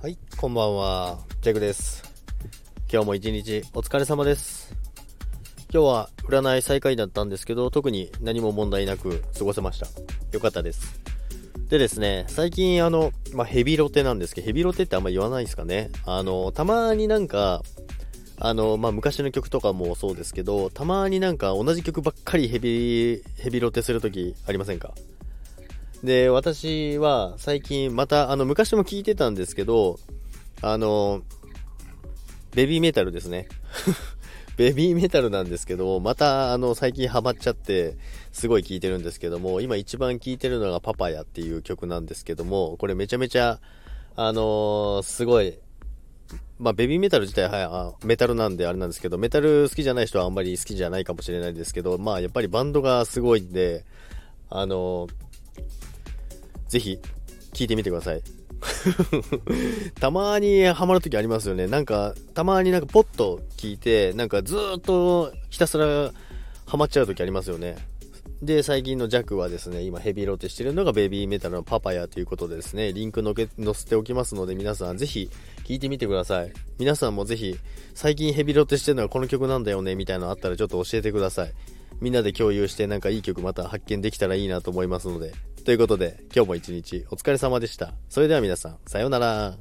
はい、こんばんは、ジェグです。今日も一日お疲れ様です。今日は占い再開だったんですけど、特に何も問題なく過ごせました。よかったです。でですね、最近ヘビロテなんですけど、ヘビロテってあんま言わないですかね。たまになんか昔の曲とかもそうですけど、たまになんか同じ曲ばっかりヘビロテするときありませんか？で、私は最近また昔も聞いてたんですけど、BABYMETALですねBABYMETALなんですけど、また最近ハマっちゃってすごい聞いてるんですけども、今一番聞いてるのがPAPAYAっていう曲なんですけども、これめちゃめちゃすごい、BABYMETAL自体はメタルなんであれなんですけど、メタル好きじゃない人はあんまり好きじゃないかもしれないですけど、やっぱりバンドがすごいんで、ぜひ聞いてみてくださいたまにハマるときありますよね。たまにポッと聞いて、ずっとひたすらハマっちゃうときありますよね。で、最近のジャクはですね、今ヘビロテしてるのがBABYMETALのPAPAYAということでですね、リンク載せておきますので、皆さんぜひ聞いてみてください。皆さんもぜひ最近ヘビロテしてるのがこの曲なんだよねみたいなのあったらちょっと教えてください。みんなで共有して、いい曲また発見できたらいいなと思いますので。ということで、今日も一日お疲れ様でした。それでは皆さん、さようなら。